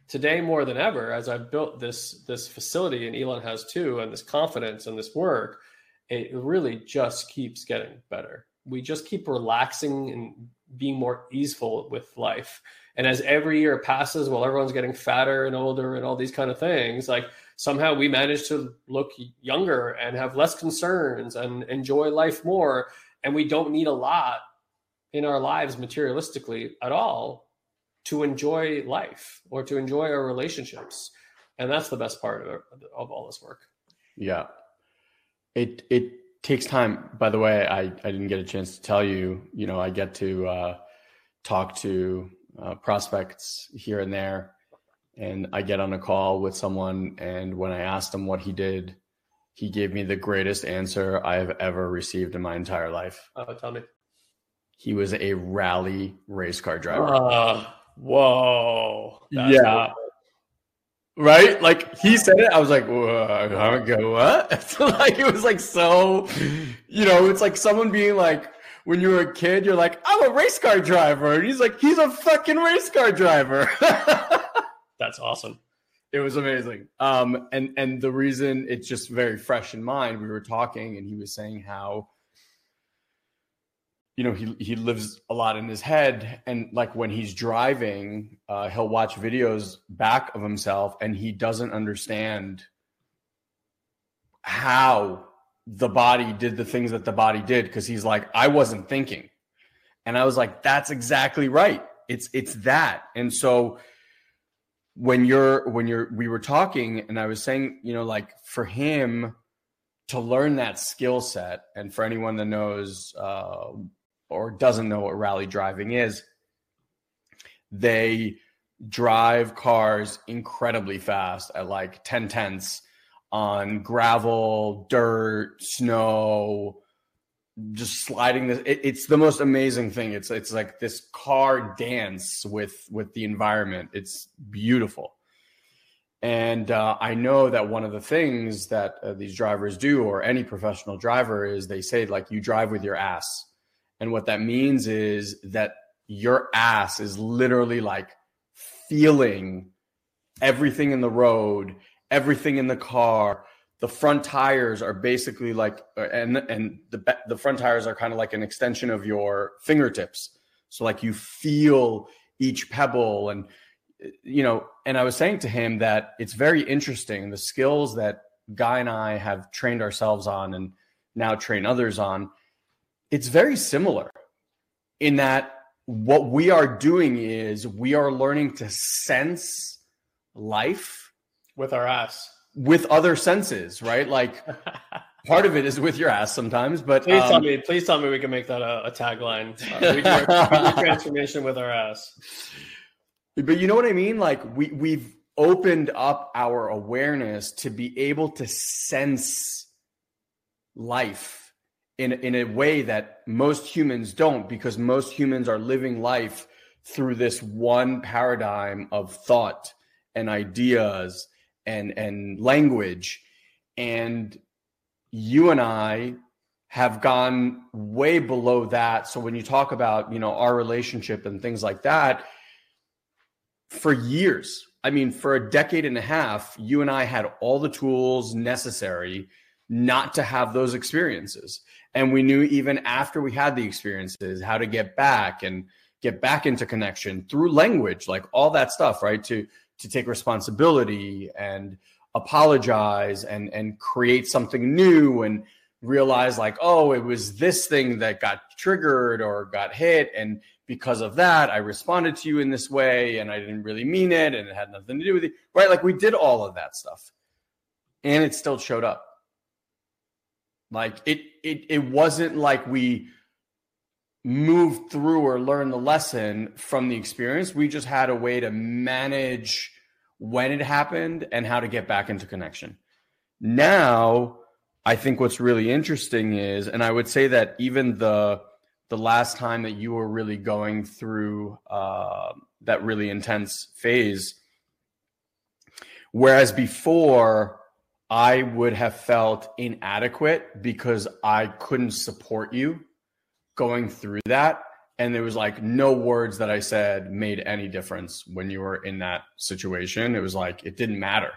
today, more than ever, as I've built this this facility, and Elon has too, and this confidence and this work, it really just keeps getting better. We just keep relaxing and being more easeful with life. And as every year passes, while everyone's getting fatter and older and all these kind of things, like somehow we manage to look younger and have less concerns and enjoy life more. And we don't need a lot in our lives materialistically at all to enjoy life or to enjoy our relationships. And that's the best part of, of all this work. Yeah. It, it takes time. By the way, I, I didn't get a chance to tell you, you know, I get to uh, talk to uh, prospects here and there, and I get on a call with someone. And when I asked him what he did, he gave me the greatest answer I've ever received in my entire life. Oh, tell me. He was a rally race car driver. Uh, whoa. That's yeah. Cool. Right? Like he said it. I was like, I go, what? Like it was like so, you know, it's like someone being like, when you were a kid, you're like, I'm a race car driver. And he's like, he's a fucking race car driver. That's awesome. It was amazing. Um, and, and the reason it's just very fresh in mind, we were talking and he was saying how, you know, he, he lives a lot in his head. And like when he's driving, uh, he'll watch videos back of himself and he doesn't understand how the body did the things that the body did. Because he's like, I wasn't thinking. And I was like, that's exactly right. It's, it's that. And so when you're, when you're, we were talking and I was saying, you know, like for him to learn that skill set, and for anyone that knows, uh, or doesn't know what rally driving is, they drive cars incredibly fast at like ten tenths on gravel, dirt, snow, just sliding this. It, it's the most amazing thing. It's it's like this car dance with, with the environment. It's beautiful. And uh, I know that one of the things that uh, these drivers do, or any professional driver, is they say like you drive with your ass. And what that means is that your ass is literally like feeling everything in the road, everything in the car. The front tires are basically like, and and the the front tires are kind of like an extension of your fingertips. So like you feel each pebble, and you know, and I was saying to him that it's very interesting the skills that Guy and I have trained ourselves on and now train others on. It's very similar in that what we are doing is we are learning to sense life with our ass, with other senses, right? Like part of it is with your ass sometimes, but please um, tell me, please tell me we can make that a, a tagline. Uh, we can work transformation with our ass. But you know what I mean? Like we we've opened up our awareness to be able to sense life in in a way that most humans don't, because most humans are living life through this one paradigm of thought and ideas and and language. And you and I have gone way below that. So when you talk about, you know, our relationship and things like that, for years, I mean, for a decade and a half, you and I had all the tools necessary not to have those experiences. And we knew even after we had the experiences, how to get back and get back into connection through language, like all that stuff, right? To to take responsibility and apologize and and create something new and realize like, oh, it was this thing that got triggered or got hit. And because of that, I responded to you in this way and I didn't really mean it and it had nothing to do with it, right? Like we did all of that stuff and it still showed up. Like it, it, it wasn't like we moved through or learned the lesson from the experience. We just had a way to manage when it happened and how to get back into connection. Now, I think what's really interesting is, and I would say that even the the last time that you were really going through uh, that really intense phase, whereas before I would have felt inadequate because I couldn't support you going through that. And there was like no words that I said made any difference when you were in that situation. It was like, it didn't matter.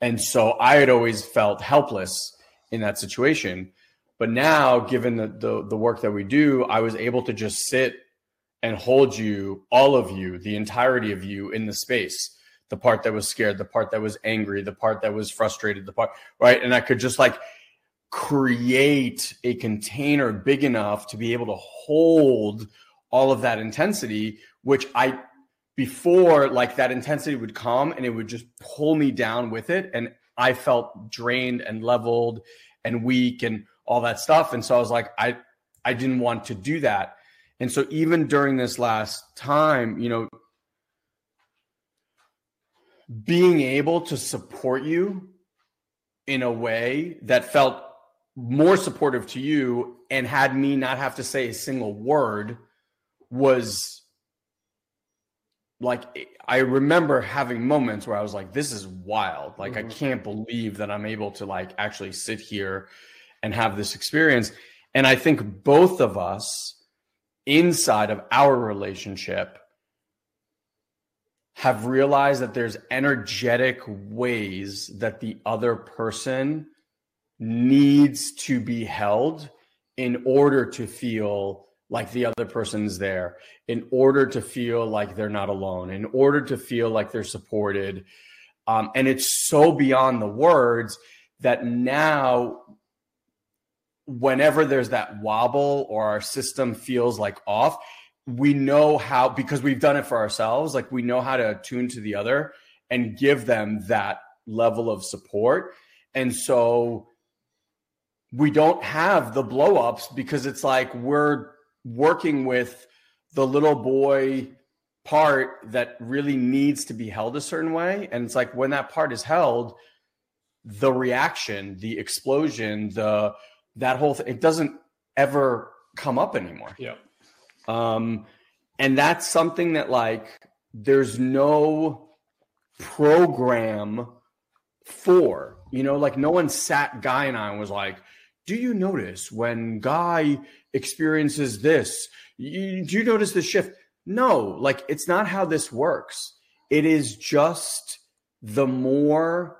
And so I had always felt helpless in that situation. But now, given the, the, the work that we do, I was able to just sit and hold you, all of you, the entirety of you in the space, the part that was scared, the part that was angry, the part that was frustrated, the part, right? And I could just like create a container big enough to be able to hold all of that intensity, which I, before, like that intensity would come and it would just pull me down with it. And I felt drained and leveled and weak and all that stuff. And so I was like, I, I didn't want to do that. And so even during this last time, you know, being able to support you in a way that felt more supportive to you and had me not have to say a single word was like, I remember having moments where I was like, this is wild. Like, mm-hmm. I can't believe that I'm able to like actually sit here and have this experience. And I think both of us inside of our relationship have realized that there's energetic ways that the other person needs to be held in order to feel like the other person's there, in order to feel like they're not alone, in order to feel like they're supported. Um, and it's so beyond the words that now whenever there's that wobble or our system feels like off, we know how, because we've done it for ourselves, like we know how to attune to the other and give them that level of support. And so we don't have the blow-ups because it's like we're working with the little boy part that really needs to be held a certain way. And it's like when that part is held, the reaction, the explosion, the that whole thing, it doesn't ever come up anymore. Yeah. Um, and that's something that like there's no program for, you know, like no one sat Guy and I was like, do you notice when Guy experiences this, you, do you notice the shift? No, like it's not how this works. It is just the more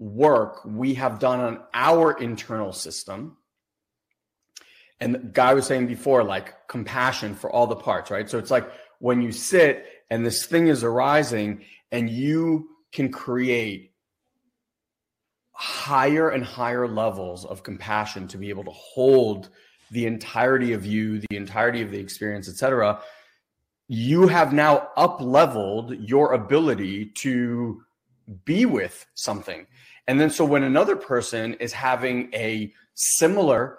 work we have done on our internal system. And Guy was saying before, like compassion for all the parts, right? So it's like when you sit and this thing is arising and you can create higher and higher levels of compassion to be able to hold the entirety of you, the entirety of the experience, et cetera, you have now up-leveled your ability to be with something. And then so when another person is having a similar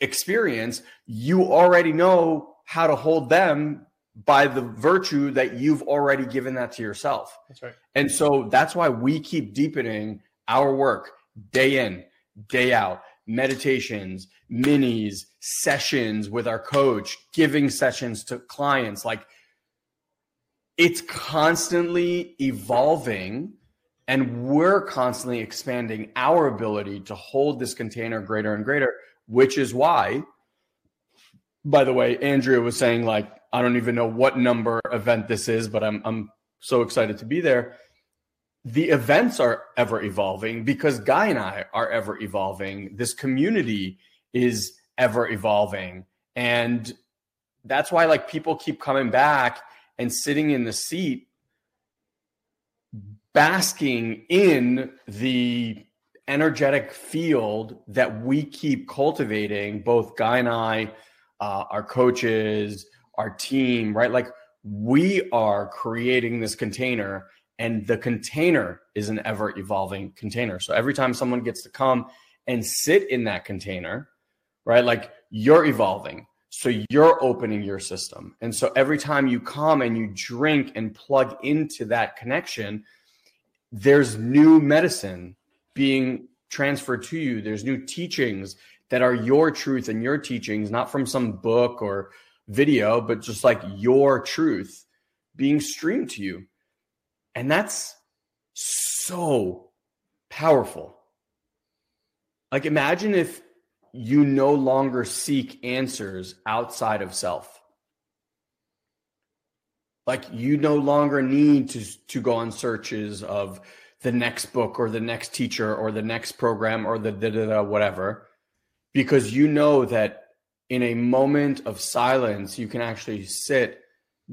experience, you already know how to hold them by the virtue that you've already given that to yourself. That's right. And so that's why we keep deepening our work day in, day out, meditations, minis, sessions with our coach, giving sessions to clients. Like, it's constantly evolving, and we're constantly expanding our ability to hold this container greater and greater, which is why, by the way, Andrea was saying, like, I don't even know what number event this is, but I'm I'm so excited to be there. The events are ever evolving because Guy and I are ever evolving. This community is ever evolving. And that's why, like, people keep coming back and sitting in the seat, basking in the energetic field that we keep cultivating, both Guy and I, uh, our coaches, our team, right? Like, we are creating this container, and the container is an ever evolving container. So every time someone gets to come and sit in that container, right? Like, you're evolving. So you're opening your system. And so every time you come and you drink and plug into that connection, there's new medicine being transferred to you. There's new teachings that are your truth and your teachings, not from some book or video, but just like your truth being streamed to you. And that's so powerful. Like, imagine if you no longer seek answers outside of self. Like, you no longer need to, to go on searches of the next book or the next teacher or the next program or the da da da whatever, because you know that in a moment of silence, you can actually sit,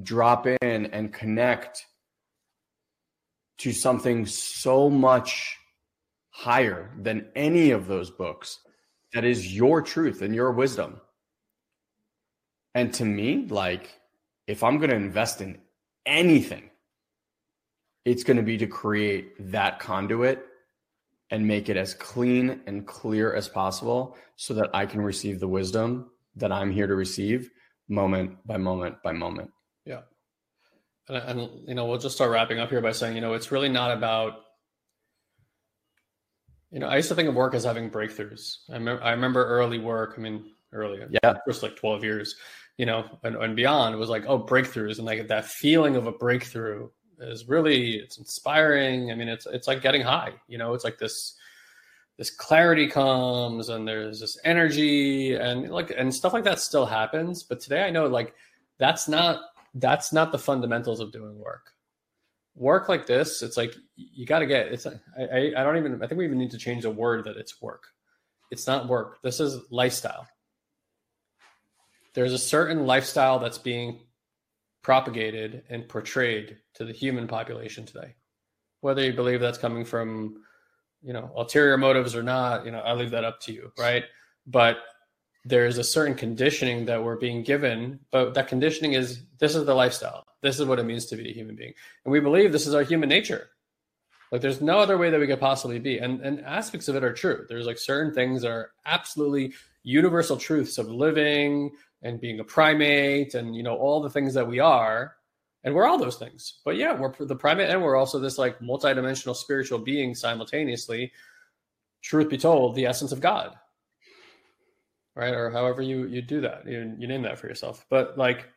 drop in, and connect to something so much higher than any of those books. That is your truth and your wisdom. And to me, like, if I'm going to invest in anything, it's going to be to create that conduit and make it as clean and clear as possible so that I can receive the wisdom that I'm here to receive moment by moment by moment. Yeah. And, and you know, we'll just start wrapping up here by saying, you know, it's really not about, you know, I used to think of work as having breakthroughs. I, me- I remember early work. I mean, earlier, yeah, first like twelve years, you know, and, and beyond, it was like, oh, breakthroughs, and like that feeling of a breakthrough is really, it's inspiring. I mean, it's it's like getting high. You know, it's like this this clarity comes, and there's this energy, and like and stuff like that still happens. But today, I know like that's not that's not the fundamentals of doing work. Work like this, it's like you got to get it's I, I I don't even I think we even need to change the word that it's work. It's not work. This is lifestyle. There's a certain lifestyle that's being propagated and portrayed to the human population today. Whether you believe that's coming from, you know, ulterior motives or not, you know, I leave that up to you, right? But there's a certain conditioning that we're being given, but that conditioning is, this is the lifestyle. This is what it means to be a human being. And we believe this is our human nature. Like, there's no other way that we could possibly be. And, and aspects of it are true. There's like certain things that are absolutely universal truths of living and being a primate and, you know, all the things that we are, and we're all those things. But yeah, we're the primate, and we're also this like multidimensional spiritual being simultaneously, truth be told, the essence of God. Right? Or however you, you do that, you, you name that for yourself. But like,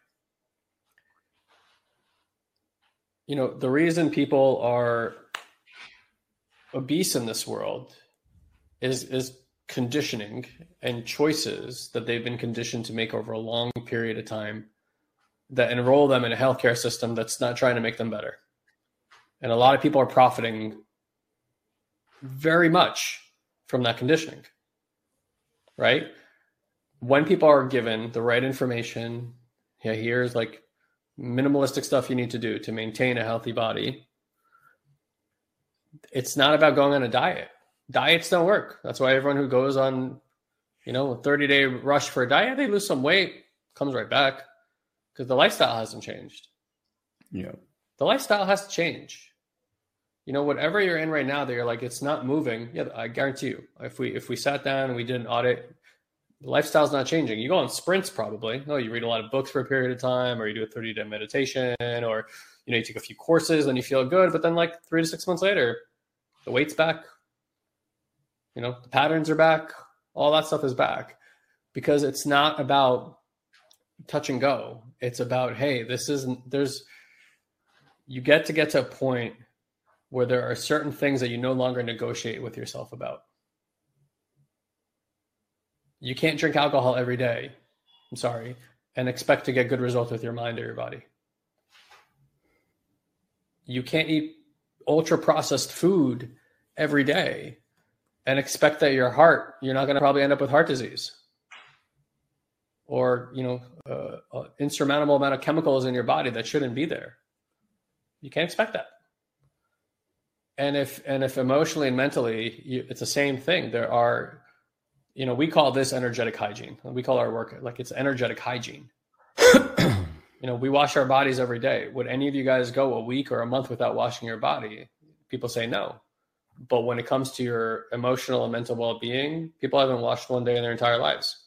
you know, the reason people are obese in this world is, is conditioning and choices that they've been conditioned to make over a long period of time that enroll them in a healthcare system that's not trying to make them better. And a lot of people are profiting very much from that conditioning, right? When people are given the right information, yeah, here's like minimalistic stuff you need to do to maintain a healthy body. It's not about going on a diet. Diets don't work. That's why everyone who goes on, you know, a thirty-day rush for a diet, they lose some weight, comes right back, because the lifestyle hasn't changed. Yeah, the lifestyle has to change. you know, whatever you're in right now that you're like, it's not moving. Yeah, I guarantee you, if we if we sat down and we did an audit, lifestyle's not changing. You go on sprints probably. No, you read a lot of books for a period of time, or you do a thirty-day meditation, or, you know, you take a few courses and you feel good. But then like three to six months later, the weight's back. You know, the patterns are back. All that stuff is back, because it's not about touch and go. It's about, hey, this isn't, there's, you get to get to a point where there are certain things that you no longer negotiate with yourself about. You can't drink alcohol every day, I'm sorry, and expect to get good results with your mind or your body. You can't eat ultra processed food every day and expect that your heart, you're not going to probably end up with heart disease, or, you know, uh, an insurmountable amount of chemicals in your body that shouldn't be there. You can't expect that. And if, and if emotionally and mentally, you, it's the same thing. There are, you know, we call this energetic hygiene. We call our work, like, it's energetic hygiene. You know, we wash our bodies every day. Would any of you guys go a week or a month without washing your body? People say no. But when it comes to your emotional and mental well-being, people haven't washed one day in their entire lives.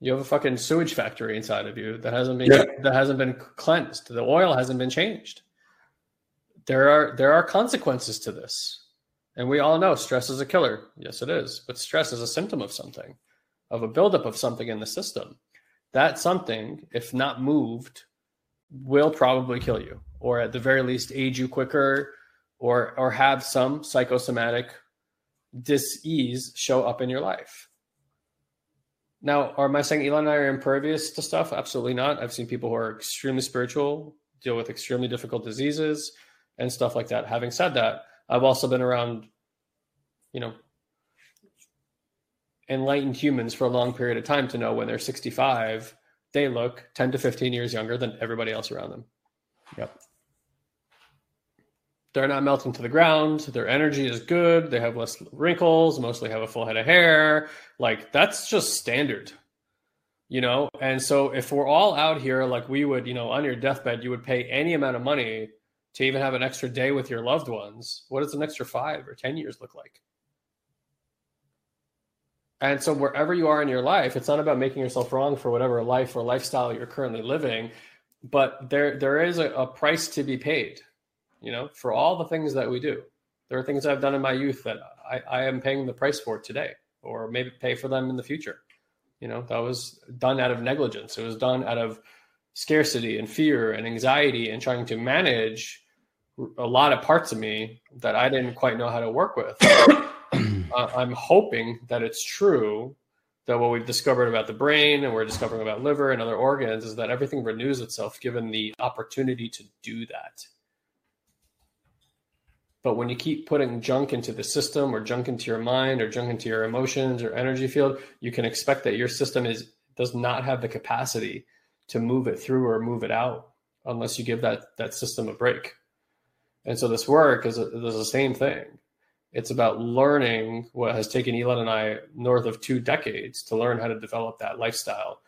You have a fucking sewage factory inside of you that hasn't been yeah. that hasn't been cleansed. The oil hasn't been changed. There are there are consequences to this, and we all know stress is a killer. Yes, it is. But stress is a symptom of something, of a buildup of something in the system. That something, if not moved, will probably kill you, or at the very least, age you quicker. Or, or have some psychosomatic dis-ease show up in your life. Now, are, am I saying Elon and I are impervious to stuff? Absolutely not. I've seen people who are extremely spiritual, deal with extremely difficult diseases and stuff like that. Having said that, I've also been around, you know, enlightened humans for a long period of time to know when they're sixty-five, they look ten to fifteen years younger than everybody else around them. Yep. They're not melting to the ground. Their energy is good. They have less wrinkles, mostly have a full head of hair. Like, that's just standard, you know? And so if we're all out here, like, we would, you know, on your deathbed, you would pay any amount of money to even have an extra day with your loved ones. What does an extra five or ten years look like? And so wherever you are in your life, it's not about making yourself wrong for whatever life or lifestyle you're currently living, but there there is a, a price to be paid. You know, for all the things that we do, there are things I've done in my youth that I, I am paying the price for today, or maybe pay for them in the future. You know, that was done out of negligence. It was done out of scarcity and fear and anxiety and trying to manage a lot of parts of me that I didn't quite know how to work with. uh, I'm hoping that it's true that what we've discovered about the brain and we're discovering about liver and other organs is that everything renews itself given the opportunity to do that. But when you keep putting junk into the system, or junk into your mind, or junk into your emotions or energy field, you can expect that your system is does not have the capacity to move it through or move it out unless you give that that system a break. And so this work is, a, is the same thing. It's about learning what has taken Elon and I north of two decades to learn how to develop that lifestyle.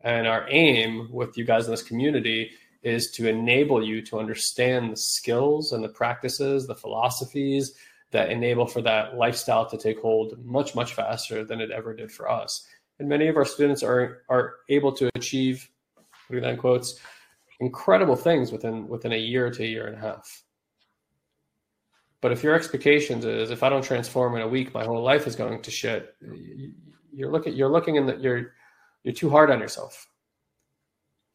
And our aim with you guys in this community is to enable you to understand the skills and the practices, the philosophies that enable for that lifestyle to take hold much, much faster than it ever did for us. And many of our students are are able to achieve, putting that in quotes, incredible things within within a year to a year and a half. But if your expectations is, if I don't transform in a week, my whole life is going to shit, you're looking you're looking in that you're you're too hard on yourself.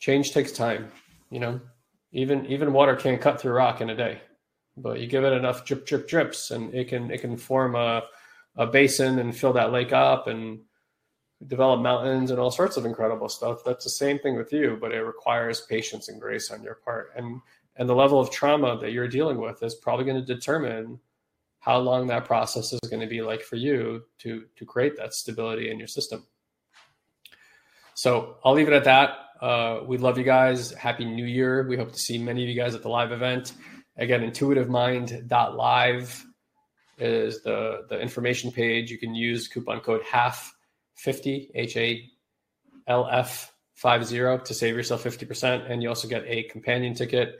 Change takes time. You know, even even water can't cut through rock in a day, but you give it enough drip, drip, drips, and it can it can form a, a basin and fill that lake up and develop mountains and all sorts of incredible stuff. That's the same thing with you, but it requires patience and grace on your part. And and the level of trauma that you're dealing with is probably going to determine how long that process is going to be like for you to to create that stability in your system. So I'll leave it at that. Uh, we love you guys. Happy New Year. We hope to see many of you guys at the live event. Again, intuitive mind dot live is the, the information page. You can use coupon code H A L F fifty, H A L F fifty, to save yourself fifty percent. And you also get a companion ticket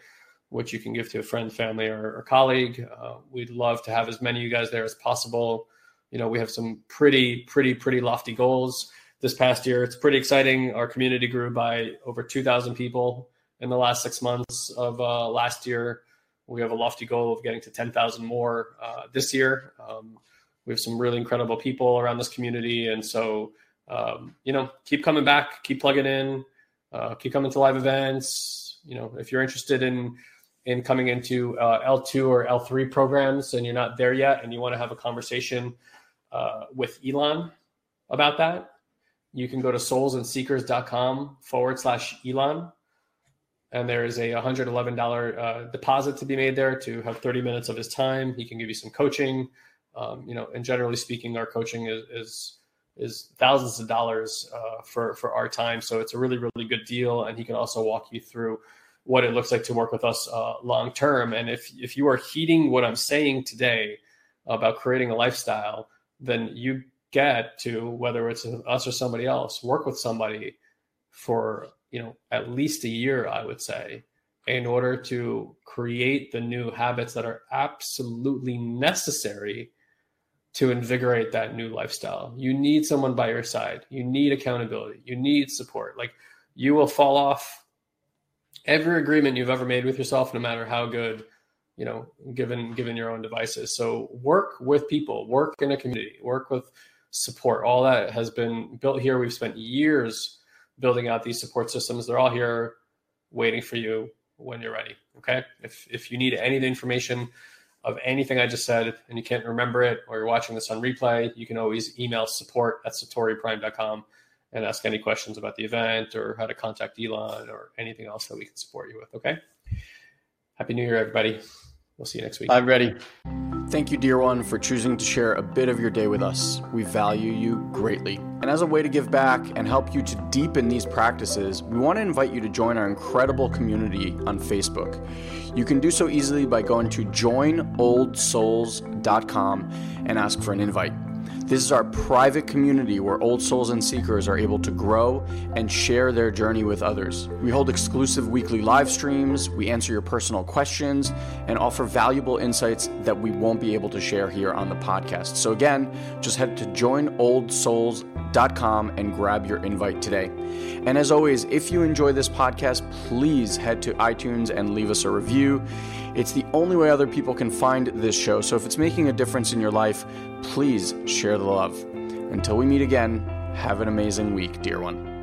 which you can give to a friend, family, or, or colleague. Uh, we'd love to have as many of you guys there as possible. You know, we have some pretty, pretty, pretty lofty goals this past year. It's pretty exciting. Our community grew by over two thousand people in the last six months of uh, last year. We have a lofty goal of getting to ten thousand more uh, this year. Um, we have some really incredible people around this community. And so, um, you know, keep coming back, keep plugging in, uh, keep coming to live events. You know, if you're interested in in coming into uh, L two or L three programs and you're not there yet and you want to have a conversation uh, with Elon about that, you can go to souls and seekers dot com forward slash Elon. And there is a one hundred eleven dollars uh, deposit to be made there to have thirty minutes of his time. He can give you some coaching. Um, you know, and generally speaking, our coaching is is, is thousands of dollars uh, for, for our time. So it's a really, really good deal. And he can also walk you through what it looks like to work with us uh, long term. And if, if you are heeding what I'm saying today about creating a lifestyle, then you get to, whether it's us or somebody else, work with somebody for, you know, at least a year, I would say, in order to create the new habits that are absolutely necessary to invigorate that new lifestyle. You need someone by your side. You need accountability. You need support. Like, you will fall off every agreement you've ever made with yourself, no matter how good, you know, given, given your own devices. So work with people, work in a community, work with support. All that has been built here. We've spent years building out these support systems. They're all here waiting for you when you're ready. Okay. If, if you need any information of anything I just said, and you can't remember it, or you're watching this on replay, you can always email support at Satori Prime dot com and ask any questions about the event or how to contact Elon or anything else that we can support you with. Okay. Happy New Year, everybody. We'll see you next week. I'm ready. Thank you, dear one, for choosing to share a bit of your day with us. We value you greatly. And as a way to give back and help you to deepen these practices, we want to invite you to join our incredible community on Facebook. You can do so easily by going to join old souls dot com and ask for an invite. This is our private community where Old Souls and Seekers are able to grow and share their journey with others. We hold exclusive weekly live streams, we answer your personal questions, and offer valuable insights that we won't be able to share here on the podcast. So again, just head to join old souls dot com and grab your invite today. And as always, if you enjoy this podcast, please head to iTunes and leave us a review. It's the only way other people can find this show. So if it's making a difference in your life, please share the love. Until we meet again, have an amazing week, dear one.